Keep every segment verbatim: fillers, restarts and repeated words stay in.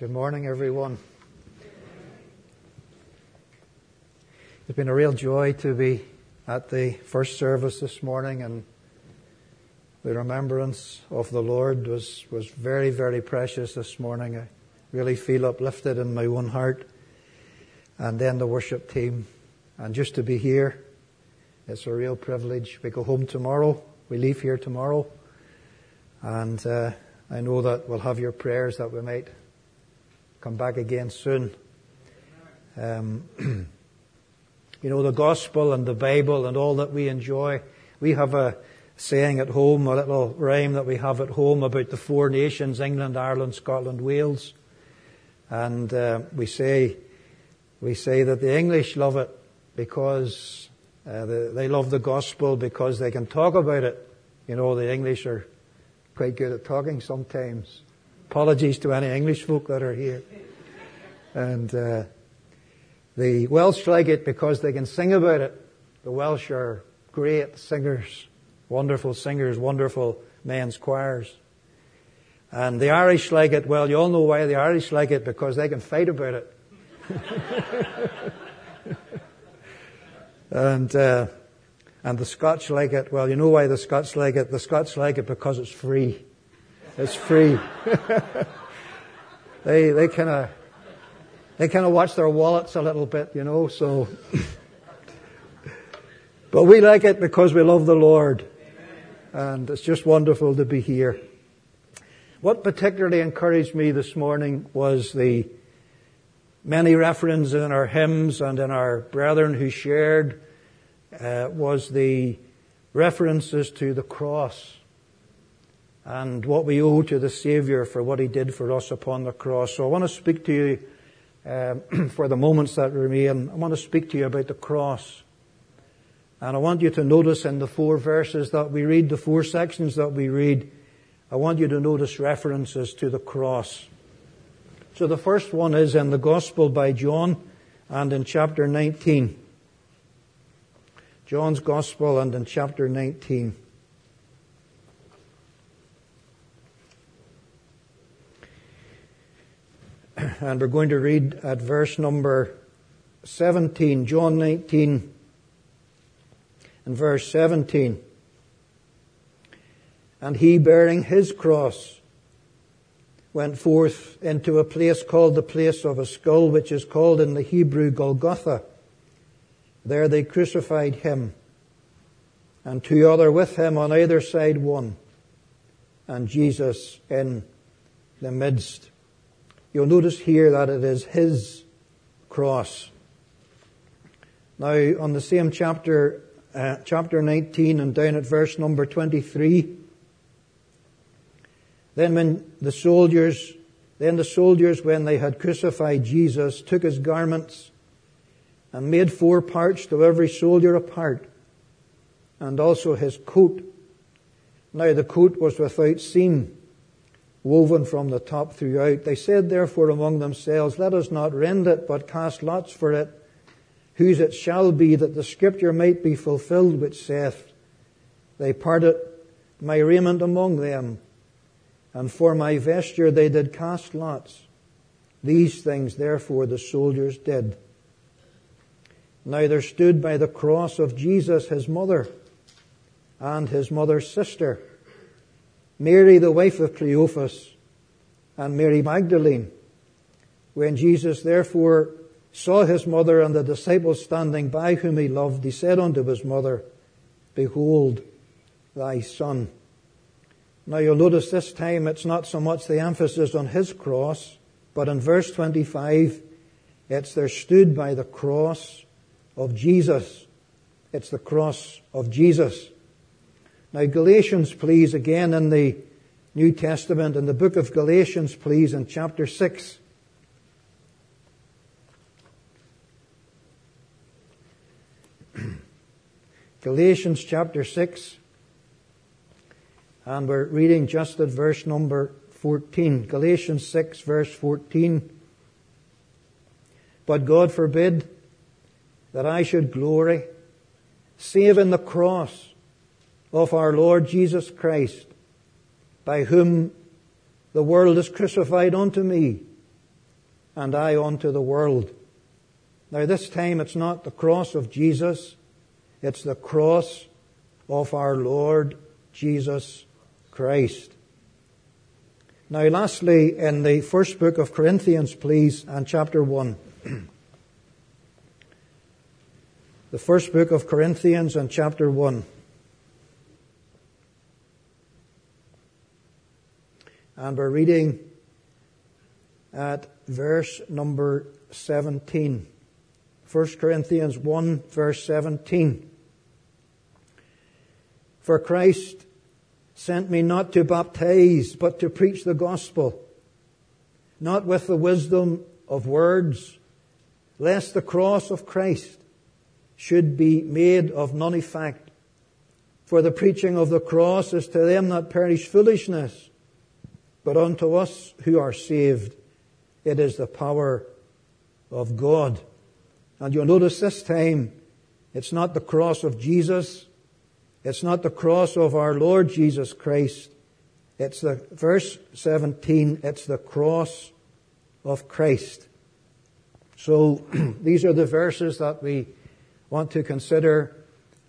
Good morning, everyone. It's been a real joy to be at the first service this morning, and the remembrance of the Lord was, was very, very precious this morning. I really feel uplifted in my own heart. And then the worship team. And just to be here, it's a real privilege. We go home tomorrow. We leave here tomorrow. And uh, I know that we'll have your prayers that we might come back again soon. Um, you know, the gospel and the Bible and all that we enjoy. We have a saying at home, a little rhyme that we have at home about the four nations, England, Ireland, Scotland, Wales. And uh, we say we say that the English love it because uh, the, they love the gospel because they can talk about it. You know, the English are quite good at talking sometimes. Apologies to any English folk that are here. And uh, the Welsh like it because they can sing about it. The Welsh are great singers, wonderful singers, wonderful men's choirs. And the Irish like it, well, you all know why the Irish like it, because they can fight about it. and uh, and the Scots like it, well, you know why the Scots like it. The Scots like it because it's free. It's free. they they kind of they kind of watch their wallets a little bit, you know. So, but we like it because we love the Lord, Amen. And it's just wonderful to be here. What particularly encouraged me this morning was the many references in our hymns and in our brethren who shared uh, was the references to the cross. And what we owe to the Savior for what He did for us upon the cross. So I want to speak to you, um, for the moments that remain, I want to speak to you about the cross. And I want you to notice in the four verses that we read, the four sections that we read, I want you to notice references to the cross. So the first one is in the Gospel by John and in chapter nineteen. John's Gospel and in chapter nineteen. And we're going to read at verse number seventeen, John nineteen and verse seventeen. And he, bearing his cross, went forth into a place called the place of a skull, which is called in the Hebrew Golgotha. There they crucified him, and two other with him, on either side one, and Jesus in the midst. You'll notice here that it is his cross. Now, on the same chapter, uh, chapter nineteen and down at verse number twenty-three. Then when the soldiers, then the soldiers, when they had crucified Jesus, took his garments and made four parts to every soldier a part, and also his coat. Now the coat was without seam, woven from the top throughout. They said therefore among themselves, let us not rend it, but cast lots for it, whose it shall be, that the scripture might be fulfilled, which saith, they parted my raiment among them, and for my vesture they did cast lots. These things therefore the soldiers did. Now there stood by the cross of Jesus his mother, and his mother's sister, Mary, the wife of Cleophas, and Mary Magdalene. When Jesus therefore saw his mother and the disciples standing by whom he loved, he said unto his mother, behold, thy son. Now you'll notice this time it's not so much the emphasis on his cross, but in verse twenty-five, it's there stood by the cross of Jesus. It's the cross of Jesus. Now, Galatians, please, again in the New Testament, in the book of Galatians, please, in chapter six. Galatians chapter six, and we're reading just at verse number fourteen. Galatians six, verse fourteen. But God forbid that I should glory, save in the cross of our Lord Jesus Christ, by whom the world is crucified unto me, and I unto the world. Now this time it's not the cross of Jesus, it's the cross of our Lord Jesus Christ. Now lastly, in the first book of Corinthians, please, and chapter one. The first book of Corinthians and chapter one. And we're reading at verse number seventeen. First Corinthians one, verse seventeen. For Christ sent me not to baptize, but to preach the gospel, not with the wisdom of words, lest the cross of Christ should be made of none effect. For the preaching of the cross is to them that perish foolishness, but unto us who are saved, it is the power of God. And you'll notice this time, it's not the cross of Jesus, it's not the cross of our Lord Jesus Christ, it's the, verse seventeen, it's the cross of Christ. So, these are the verses that we want to consider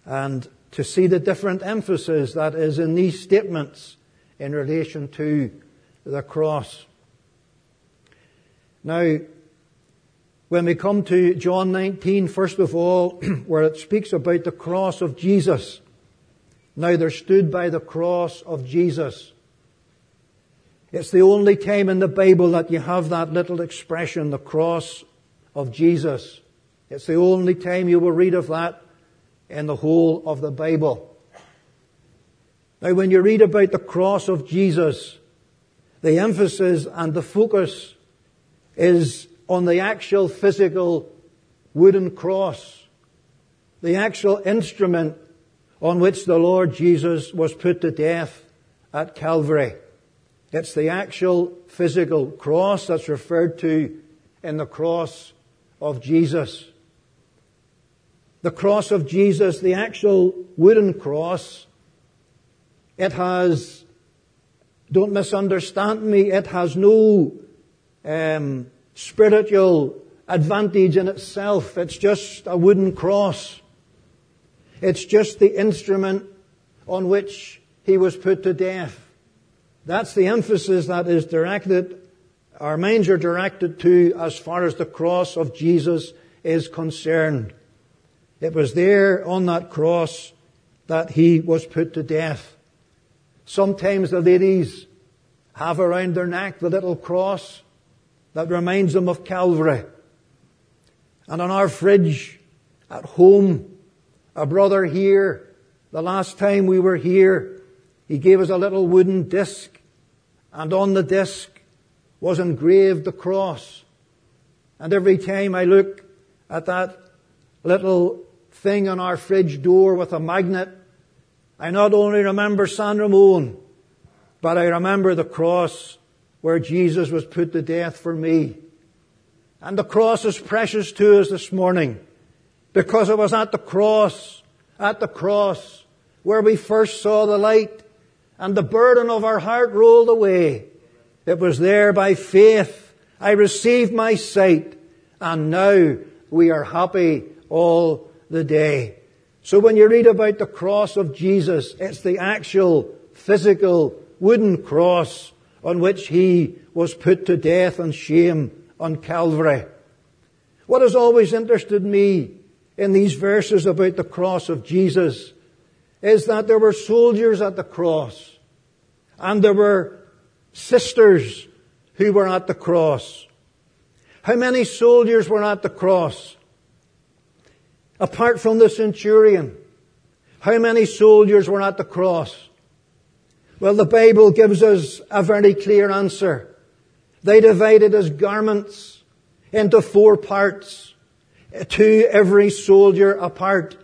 and to see the different emphasis that is in these statements in relation to the cross. Now, when we come to John nineteen, first of all, where it speaks about the cross of Jesus. Now there stood by the cross of Jesus. It's the only time in the Bible that you have that little expression, the cross of Jesus. It's the only time you will read of that in the whole of the Bible. Now, when you read about the cross of Jesus, the emphasis and the focus is on the actual physical wooden cross, the actual instrument on which the Lord Jesus was put to death at Calvary. It's the actual physical cross that's referred to in the cross of Jesus. The cross of Jesus, the actual wooden cross, it has, don't misunderstand me, it has no um, spiritual advantage in itself. It's just a wooden cross. It's just the instrument on which he was put to death. That's the emphasis that is directed, our minds are directed to as far as the cross of Jesus is concerned. It was there on that cross that he was put to death. Sometimes the ladies have around their neck the little cross that reminds them of Calvary. And on our fridge at home, a brother here, the last time we were here, he gave us a little wooden disc, and on the disc was engraved the cross. And every time I look at that little thing on our fridge door with a magnet, I not only remember San Ramon, but I remember the cross where Jesus was put to death for me. And the cross is precious to us this morning, because it was at the cross, at the cross, where we first saw the light and the burden of our heart rolled away. It was there by faith I received my sight, and now we are happy all the day. So when you read about the cross of Jesus, it's the actual physical wooden cross on which he was put to death and shame on Calvary. What has always interested me in these verses about the cross of Jesus is that there were soldiers at the cross, and there were sisters who were at the cross. How many soldiers were at the cross? Apart from the centurion, how many soldiers were at the cross? Well, the Bible gives us a very clear answer. They divided his garments into four parts, two every soldier a part.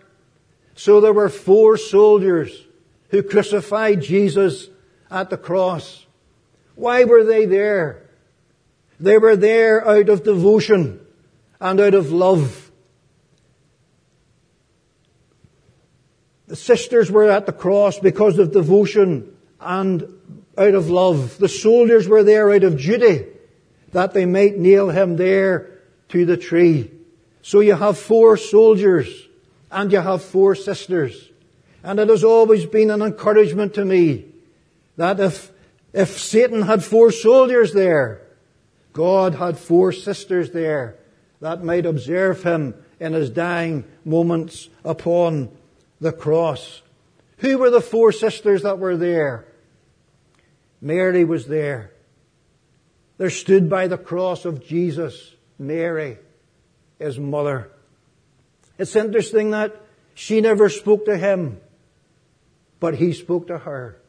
So there were four soldiers who crucified Jesus at the cross. Why were they there? They were there out of devotion and out of love. The sisters were at the cross because of devotion and out of love. The soldiers were there out of duty. that they might nail him there to the tree. So you have four soldiers and you have four sisters. And it has always been an encouragement to me that if, if Satan had four soldiers there, God had four sisters there that might observe him in his dying moments upon the cross. Who were the four sisters that were there? Mary was there. There stood by the cross of Jesus, Mary, his mother. It's interesting that she never spoke to him, but he spoke to her.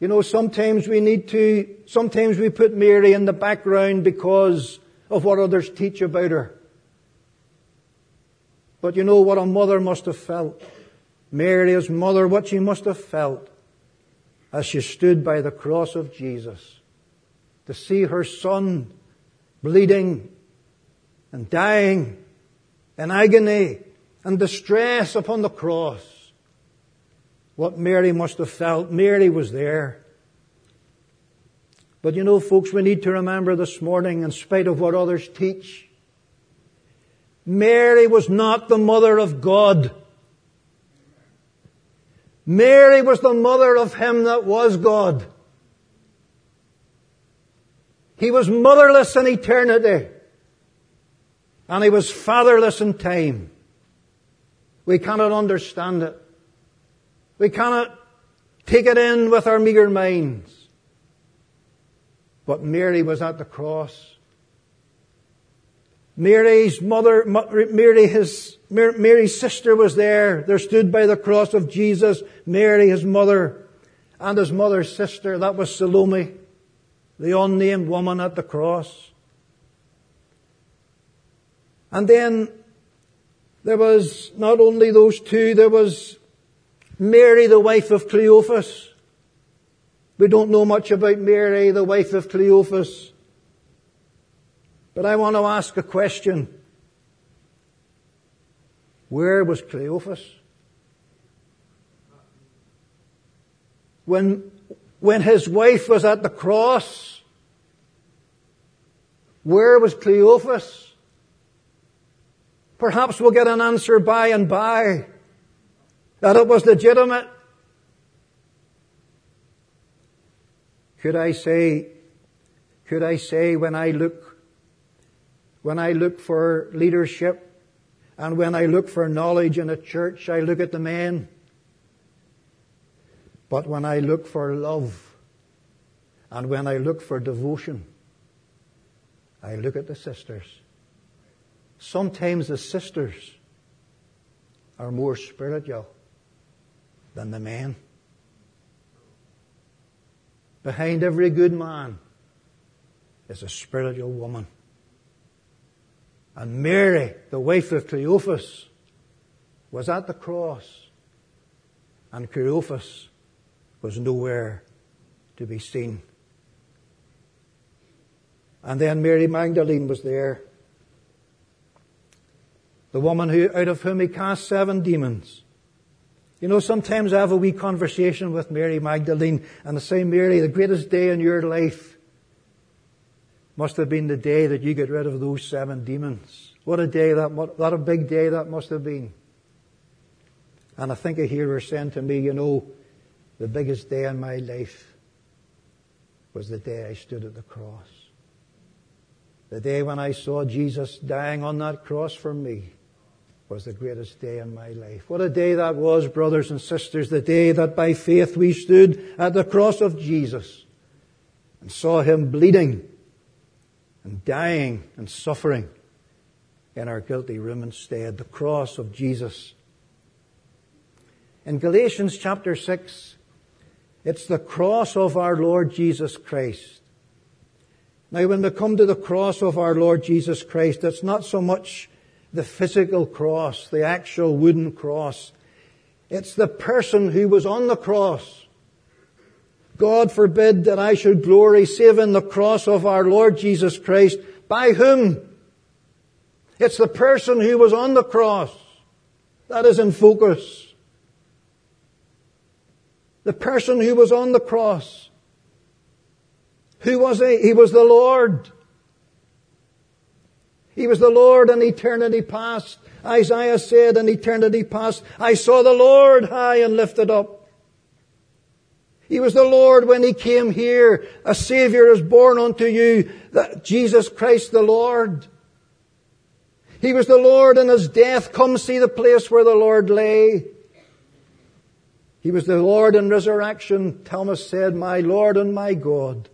You know, sometimes we need to, sometimes we put Mary in the background because of what others teach about her. But you know what a mother must have felt. Mary, his mother, what she must have felt as she stood by the cross of Jesus, to see her son bleeding and dying in agony and distress upon the cross. What Mary must have felt. Mary was there. But you know, folks, we need to remember this morning, in spite of what others teach, Mary was not the mother of God. Mary was the mother of him that was God. He was motherless in eternity, and he was fatherless in time. We cannot understand it. We cannot take it in with our meager minds. But Mary was at the cross. Mary's mother, Mary, his, Mary's sister was there. There stood by the cross of Jesus, Mary, his mother, and his mother's sister. That was Salome, the unnamed woman at the cross. And then there was not only those two, there was Mary, the wife of Cleophas. We don't know much about Mary, the wife of Cleophas. But I want to ask a question. Where was Cleophas? When, when his wife was at the cross, where was Cleophas? Perhaps we'll get an answer by and by that it was legitimate. Could I say, could I say when I look, when I look for leadership and when I look for knowledge in a church, I look at the men. But when I look for love and when I look for devotion, I look at the sisters. Sometimes the sisters are more spiritual than the men. Behind every good man is a spiritual woman. And Mary, the wife of Cleophas, was at the cross, and Cleophas was nowhere to be seen. And then Mary Magdalene was there, the woman who, out of whom he cast seven demons. You know, sometimes I have a wee conversation with Mary Magdalene and I say, Mary, the greatest day in your life must have been the day that you got rid of those seven demons. What a day that, what a big day that must have been. And I think I hear her saying to me, you know, the biggest day in my life was the day I stood at the cross. The day when I saw Jesus dying on that cross for me was the greatest day in my life. What a day that was, brothers and sisters, the day that by faith we stood at the cross of Jesus and saw him bleeding and dying and suffering in our guilty room instead, the cross of Jesus. In Galatians chapter six, it's the cross of our Lord Jesus Christ. Now, when we come to the cross of our Lord Jesus Christ, it's not so much the physical cross, the actual wooden cross. It's the person who was on the cross. God forbid that I should glory save in the cross of our Lord Jesus Christ. By whom? It's the person who was on the cross. That is in focus. The person who was on the cross, Who was he? He was the Lord. He was the Lord in eternity past. Isaiah said in eternity past, I saw the Lord high and lifted up. He was the Lord when He came here. A Savior is born unto you, that Jesus Christ the Lord. He was the Lord in His death. Come see the place where the Lord lay. He was the Lord in resurrection. Thomas said, my Lord and my God.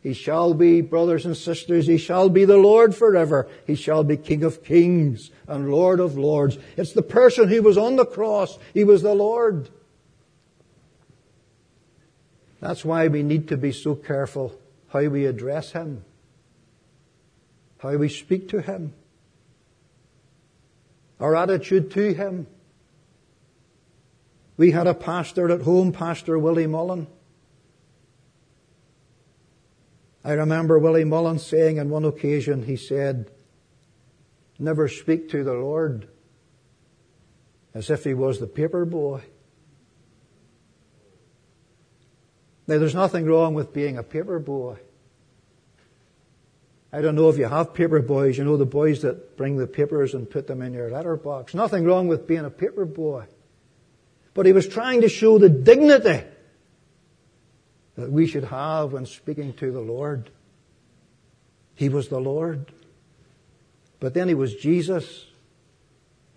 He shall be, brothers and sisters, He shall be the Lord forever. He shall be King of kings and Lord of lords. It's the person who was on the cross. He was the Lord. That's why we need to be so careful how we address Him, how we speak to Him, our attitude to Him. We had a pastor at home, Pastor Willie Mullen. I remember Willie Mullen saying on one occasion, he said, never speak to the Lord as if He was the paper boy. Now, there's nothing wrong with being a paper boy. I don't know if you have paper boys. You know, the boys that bring the papers and put them in your letterbox. Nothing wrong with being a paper boy. But he was trying to show the dignity that we should have when speaking to the Lord. He was the Lord. But then He was Jesus.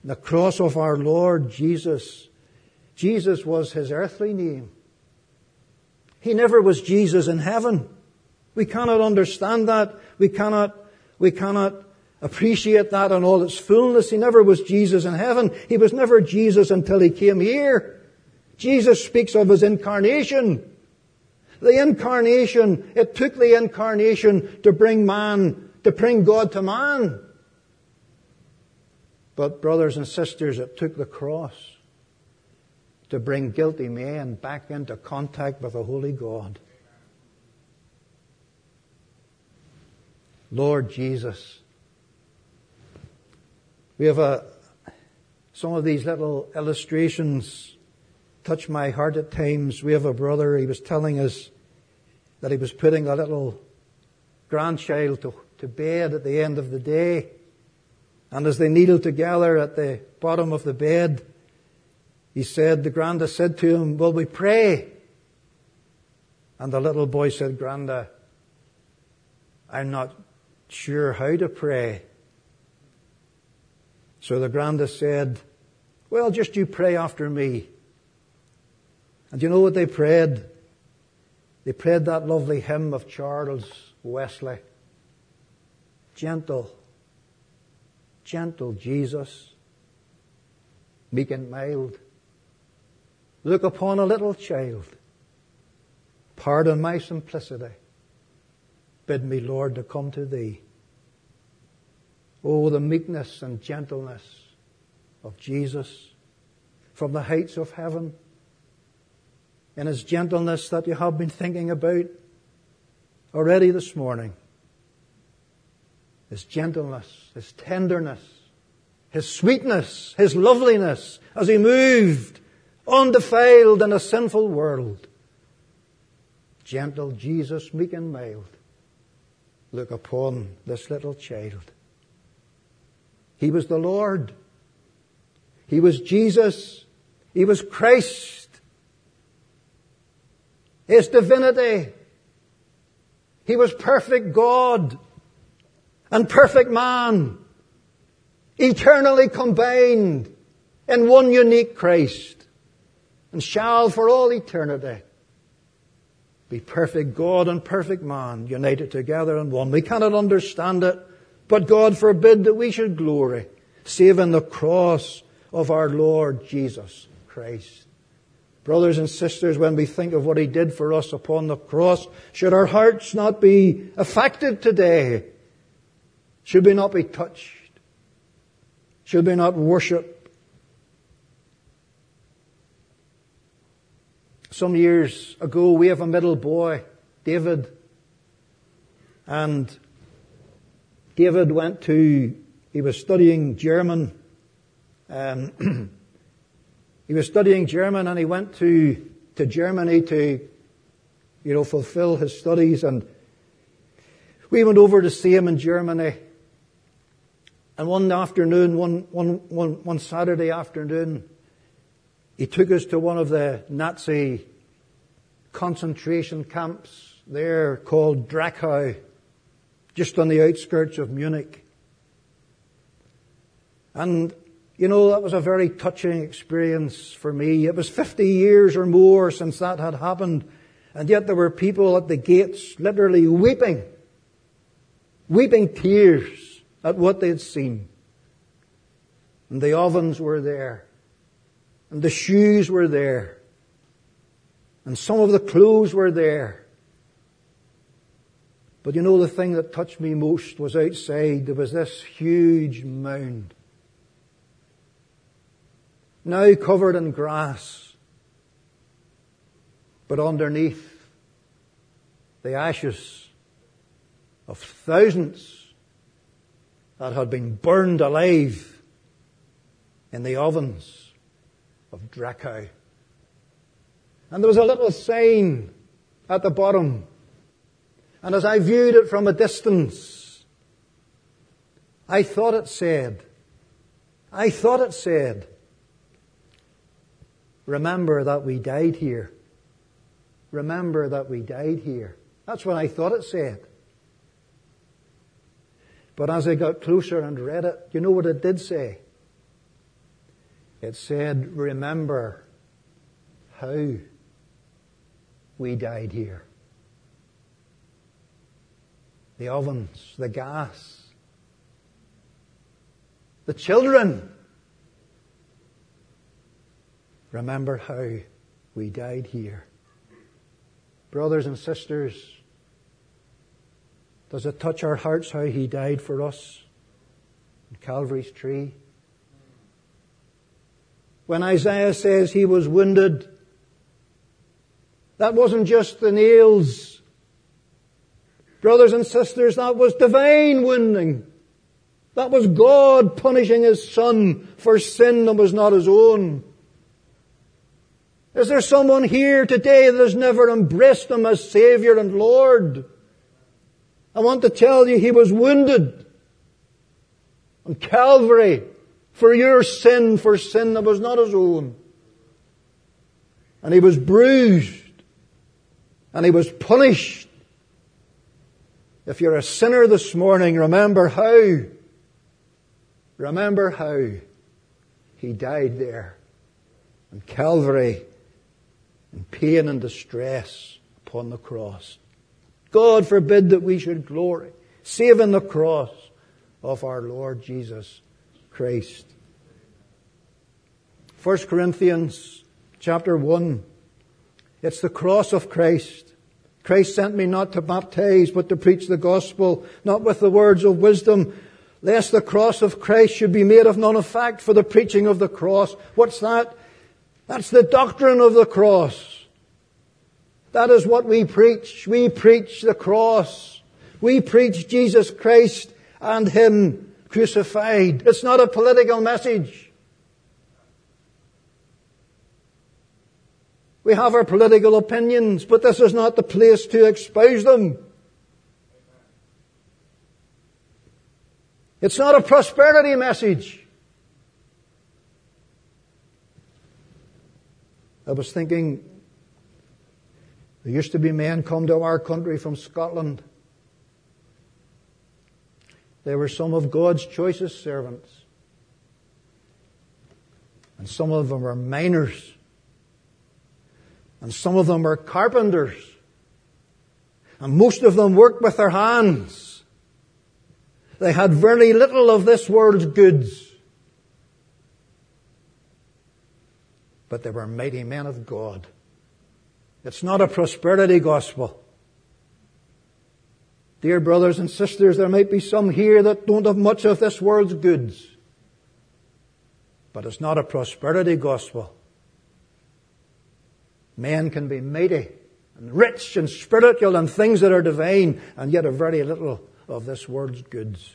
The cross of our Lord Jesus. Jesus was His earthly name. He never was Jesus in heaven. We cannot understand that. We cannot, we cannot appreciate that in all its fullness. He never was Jesus in heaven. He was never Jesus until He came here. Jesus speaks of His incarnation. The incarnation, it took the incarnation to bring man, to bring God to man. But brothers and sisters, it took the cross to bring guilty men back into contact with the Holy God. Lord Jesus. We have a, some of these little illustrations touch my heart at times. We have a brother, he was telling us that he was putting a little grandchild to, to bed at the end of the day. And as they kneeled together at the bottom of the bed, he said, the Granda said to him, will we pray? And the little boy said, Granda, I'm not sure how to pray. So the Granda said, well, just you pray after me. And you know what they prayed? They prayed that lovely hymn of Charles Wesley. Gentle, gentle Jesus, meek and mild. Look upon a little child. Pardon my simplicity. Bid me, Lord, to come to Thee. Oh, the meekness and gentleness of Jesus from the heights of heaven. In His gentleness that you have been thinking about already this morning. His gentleness, His tenderness, His sweetness, His loveliness as He moved undefiled in a sinful world. Gentle Jesus, meek and mild, look upon this little child. He was the Lord. He was Jesus. He was Christ. His divinity. He was perfect God and perfect man, eternally combined in one unique Christ. And shall for all eternity be perfect God and perfect man, united together in one. We cannot understand it, but God forbid that we should glory, save in the cross of our Lord Jesus Christ. Brothers and sisters, when we think of what He did for us upon the cross, should our hearts not be affected today? Should we not be touched? Should we not worship? Some years ago, we have a middle boy, David. And David went to, he was studying German. Um, he was studying German and he went to, to Germany to, you know, fulfill his studies. And We went over to see him in Germany. And one afternoon, one, one, one, one Saturday afternoon, he took us to one of the Nazi concentration camps there called Dachau, just on the outskirts of Munich. And, you know, that was a very touching experience for me. It was fifty years or more since that had happened, and yet there were people at the gates literally weeping, weeping tears at what they had seen. And the ovens were there, and the shoes were there, and some of the clothes were there. But you know, the thing that touched me most was outside. There was this huge mound, now covered in grass. But underneath, the ashes of thousands that had been burned alive in the ovens of Dachau. And there was a little sign at the bottom. And as I viewed it from a distance, I thought it said, I thought it said, remember that we died here. Remember that we died here. That's what I thought it said. But as I got closer and read it, you know what it did say? It said, remember how we died here. The ovens, the gas, the children. Remember how we died here. Brothers and sisters, does it touch our hearts how he died for us on Calvary's tree? When Isaiah says he was wounded, that wasn't just the nails. Brothers and sisters, that was divine wounding. That was God punishing his son for sin that was not his own. Is there someone here today that has never embraced him as Savior and Lord? I want to tell you, he was wounded on Calvary for your sin, for sin that was not his own. And he was bruised. And he was punished. If you're a sinner this morning, remember how, remember how he died there on Calvary in pain and distress upon the cross. God forbid that we should glory, save in the cross of our Lord Jesus Christ. First Corinthians chapter one. It's the cross of Christ. Christ sent me not to baptize, but to preach the gospel, not with the words of wisdom, lest the cross of Christ should be made of none effect for the preaching of the cross. What's that? That's the doctrine of the cross. That is what we preach. We preach the cross. We preach Jesus Christ and him crucified. It's not a political message. We have our political opinions, but this is not the place to expose them. It's not a prosperity message. I was thinking, there used to be men come to our country from Scotland. They were some of God's choicest servants. And some of them were miners. And some of them were carpenters. And most of them worked with their hands. They had very little of this world's goods. But they were mighty men of God. It's not a prosperity gospel. Dear brothers and sisters, there might be some here that don't have much of this world's goods. But it's not a prosperity gospel. Men can be mighty and rich and spiritual and things that are divine, and yet have very little of this world's goods.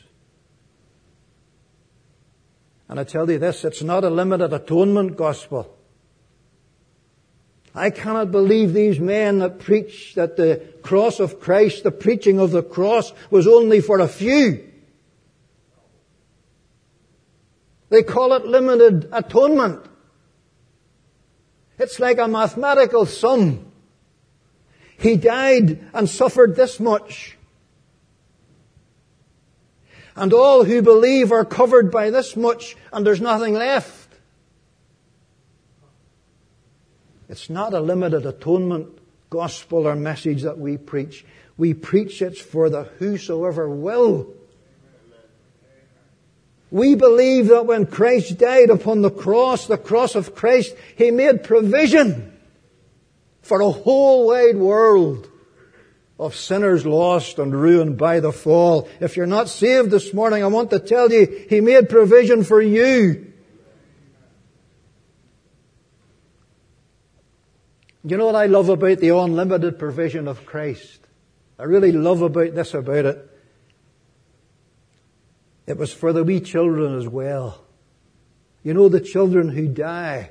And I tell you this, it's not a limited atonement gospel. I cannot believe these men that preach that the cross of Christ, the preaching of the cross, was only for a few. They call it limited atonement. It's like a mathematical sum. He died and suffered this much. And all who believe are covered by this much, and there's nothing left. It's not a limited atonement gospel or message that we preach. We preach it's for the whosoever will. We believe that when Christ died upon the cross, the cross of Christ, He made provision for a whole wide world of sinners lost and ruined by the fall. If you're not saved this morning, I want to tell you, He made provision for you. You know what I love about the unlimited provision of Christ? I really love about this about it. It was for the wee children as well. You know, the children who die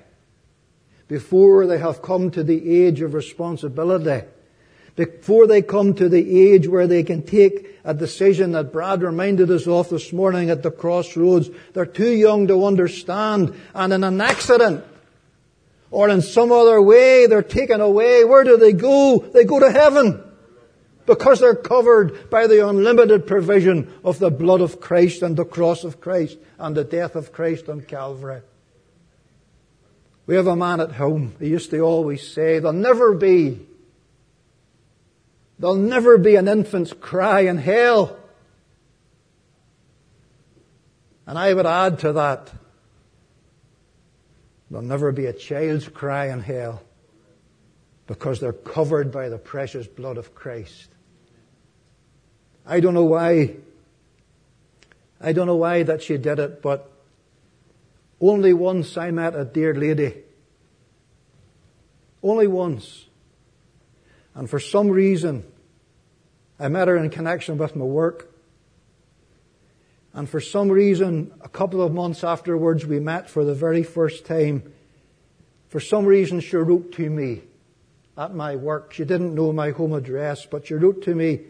before they have come to the age of responsibility, before they come to the age where they can take a decision that Brad reminded us of this morning at the crossroads. They're too young to understand, and in an accident or in some other way, they're taken away. Where do they go? They go to heaven, because they're covered by the unlimited provision of the blood of Christ and the cross of Christ and the death of Christ on Calvary. We have a man at home. He used to always say, there'll never be, there'll never be an infant's cry in hell. And I would add to that, there'll never be a child's cry in hell, because they're covered by the precious blood of Christ. I don't know why, I don't know why that she did it, but only once I met a dear lady. Only once. And for some reason, I met her in connection with my work. And for some reason, a couple of months afterwards we met for the very first time. For some reason, she wrote to me at my work. She didn't know my home address, but she wrote to me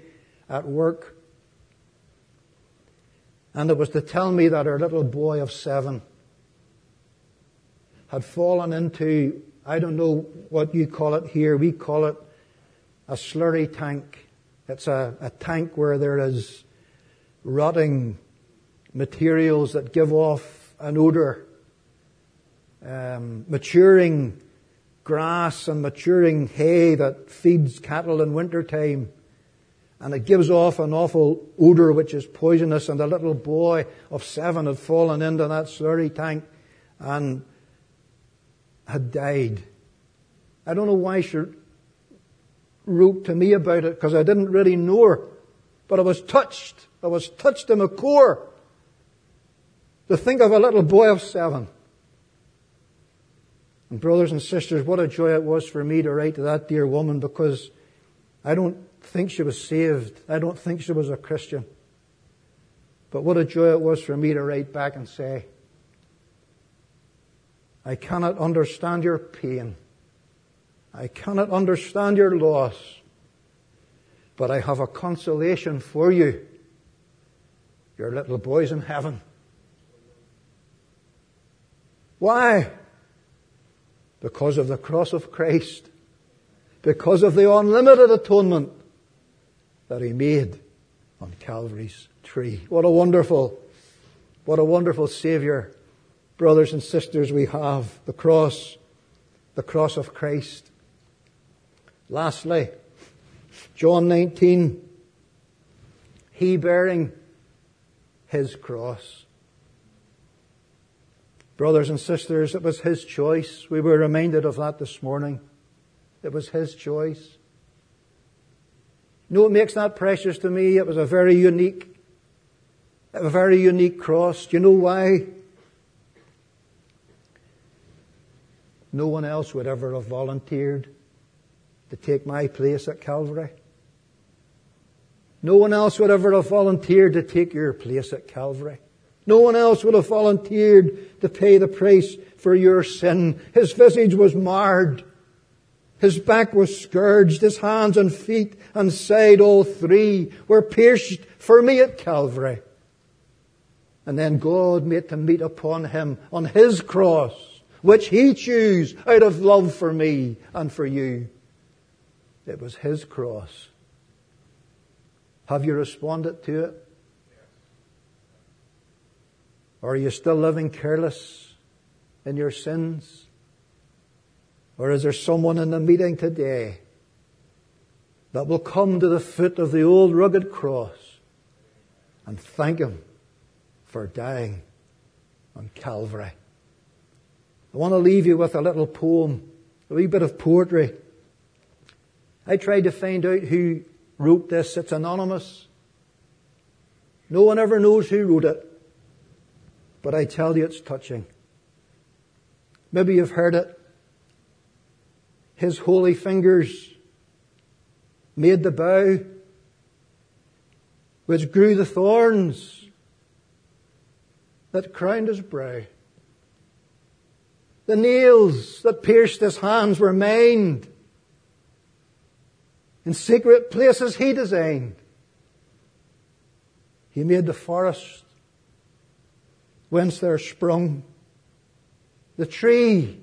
at work. And it was to tell me that her little boy of seven had fallen into, I don't know what you call it here, we call it a slurry tank. It's a, a tank where there is rotting materials that give off an odor, um, maturing grass and maturing hay that feeds cattle in wintertime. And it gives off an awful odor which is poisonous. And the little boy of seven had fallen into that slurry tank and had died. I don't know why she wrote to me about it, because I didn't really know her. But I was touched. I was touched in my core to think of a little boy of seven. And brothers and sisters, what a joy it was for me to write to that dear woman, because I don't think she was saved. I don't think she was a Christian. But what a joy it was for me to write back and say, I cannot understand your pain. I cannot understand your loss. But I have a consolation for you. Your little boy's in heaven. Why? Because of the cross of Christ. Because of the unlimited atonement that He made on Calvary's tree. What a wonderful, what a wonderful Savior, brothers and sisters, we have. The cross, the cross of Christ. Lastly, John nineteen, He bearing His cross. Brothers and sisters, it was His choice. We were reminded of that this morning. It was His choice. You know what makes that precious to me? It was a very unique, a very unique cross. Do you know why? No one else would ever have volunteered to take my place at Calvary. No one else would ever have volunteered to take your place at Calvary. No one else would have volunteered to pay the price for your sin. His visage was marred. His back was scourged, his hands and feet and side, all three, were pierced for me at Calvary. And then God made to meet upon him on his cross, which he chose out of love for me and for you. It was his cross. Have you responded to it? Or are you still living careless in your sins? Or is there someone in the meeting today that will come to the foot of the old rugged cross and thank him for dying on Calvary? I want to leave you with a little poem, a wee bit of poetry. I tried to find out who wrote this. It's anonymous. No one ever knows who wrote it. But I tell you, it's touching. Maybe you've heard it. His holy fingers made the bough which grew the thorns that crowned his brow. The nails that pierced his hands were mined. In secret places he designed. He made the forest whence there sprung the tree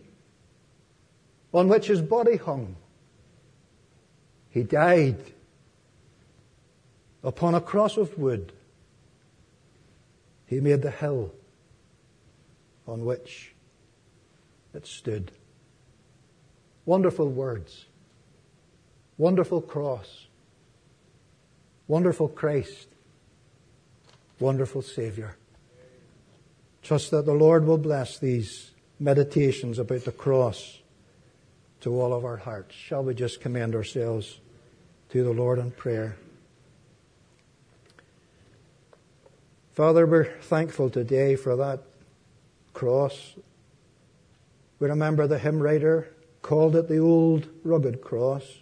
on which his body hung. He died upon a cross of wood. He made the hill on which it stood. Wonderful words. Wonderful cross, wonderful Christ, wonderful Savior. Trust that the Lord will bless these meditations about the cross to all of our hearts. Shall we just commend ourselves to the Lord in prayer? Father, we're thankful today for that cross. We remember the hymn writer called it the old rugged cross.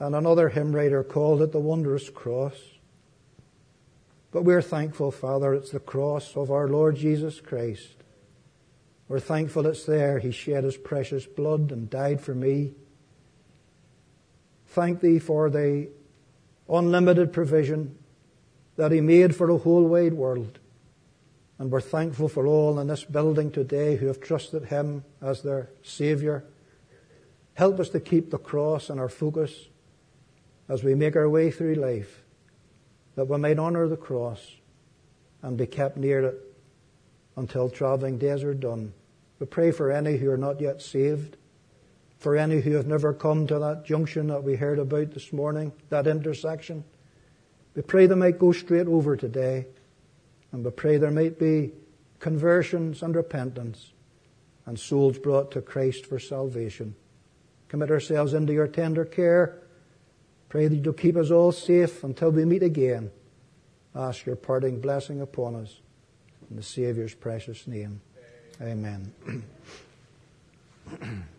And another hymn writer called it the wondrous cross. But we're thankful, Father, it's the cross of our Lord Jesus Christ. We're thankful it's there. He shed his precious blood and died for me. Thank thee for the unlimited provision that he made for the whole wide world. And we're thankful for all in this building today who have trusted him as their Savior. Help us to keep the cross in our focus as we make our way through life, that we might honor the cross and be kept near it until traveling days are done. We pray for any who are not yet saved, for any who have never come to that junction that we heard about this morning, that intersection. We pray they might go straight over today, and we pray there might be conversions and repentance and souls brought to Christ for salvation. Commit ourselves into your tender care. Pray that you'll keep us all safe until we meet again. Ask your parting blessing upon us. In the Saviour's precious name. Amen. Amen.